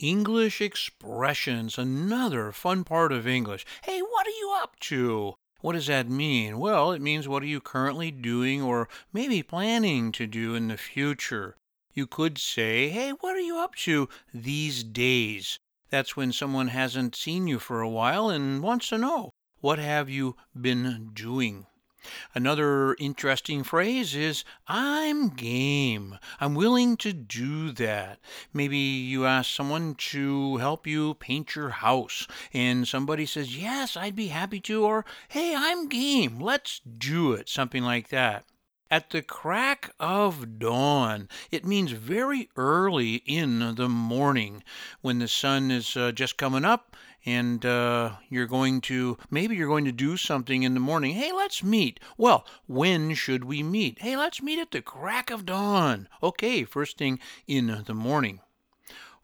English expressions, another fun part of English. Hey, what are you up to? What does that mean? Well, it means what are you currently doing or maybe planning to do in the future. You could say, hey, what are you up to these days? That's when someone hasn't seen you for a while and wants to know, what have you been doing? Another interesting phrase is, I'm game. I'm willing to do that. Maybe you ask someone to help you paint your house, and somebody says, yes, I'd be happy to, or, hey, I'm game. Let's do it. Something like that. At the crack of dawn, it means very early in the morning when the sun is just coming up and you're going to do something in the morning. Hey, let's meet. Well, when should we meet? Hey, let's meet at the crack of dawn. Okay, first thing in the morning.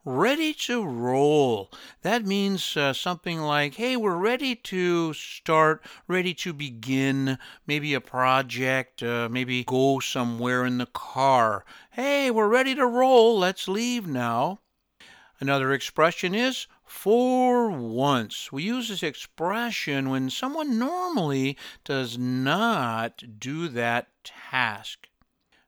Ready to roll. That means something like, hey, we're ready to start, ready to begin, maybe a project, maybe go somewhere in the car. Hey, we're ready to roll. Let's leave now. Another expression is, for once. We use this expression when someone normally does not do that task.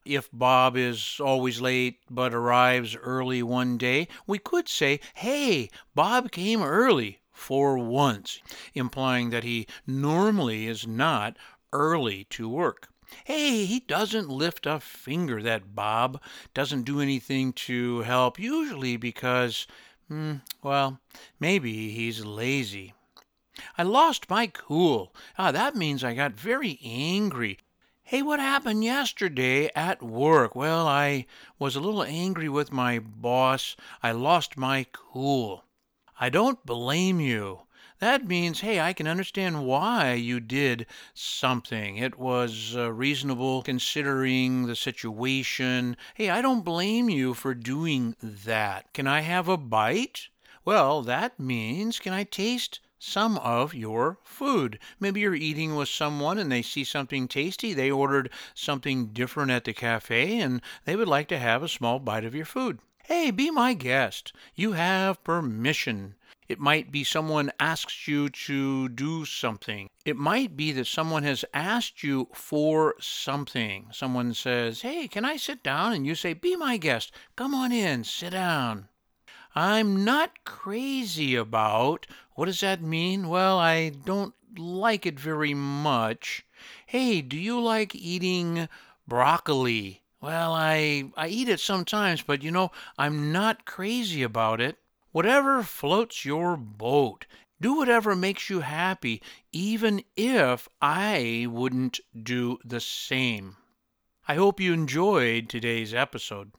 If Bob is always late but arrives early one day, we could say, hey, Bob came early for once, implying that he normally is not early to work. Hey, he doesn't lift a finger, that Bob doesn't do anything to help, usually because, maybe he's lazy. I lost my cool. That means I got very angry. Hey, what happened yesterday at work? Well, I was a little angry with my boss. I lost my cool. I don't blame you. That means, hey, I can understand why you did something. It was reasonable considering the situation. Hey, I don't blame you for doing that. Can I have a bite? Well, that means, can I taste some of your food? Maybe you're eating with someone and they see something tasty. They ordered something different at the cafe and they would like to have a small bite of your food. Hey, be my guest. You have permission. It might be someone asks you to do something. It might be that someone has asked you for something. Someone says, hey, can I sit down? And you say, be my guest. Come on in, sit down. I'm not crazy about. What does that mean? Well, I don't like it very much. Hey, do you like eating broccoli? Well, I eat it sometimes, but I'm not crazy about it. Whatever floats your boat. Do whatever makes you happy, even if I wouldn't do the same. I hope you enjoyed today's episode.